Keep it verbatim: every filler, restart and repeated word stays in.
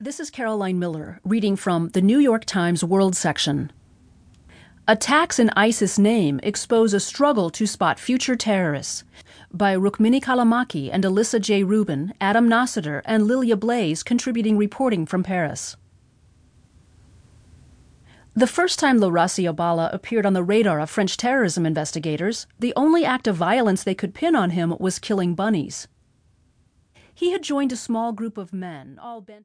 This is Caroline Miller reading from the New York Times World section. Attacks in ISIS name expose a struggle to spot future terrorists by Rukmini Callimachi and Alyssa J. Rubin, Adam Nosseter, and Lilia Blaise contributing reporting from Paris. The first time Larossi Abballa appeared on the radar of French terrorism investigators, the only act of violence they could pin on him was killing bunnies. He had joined a small group of men, all bent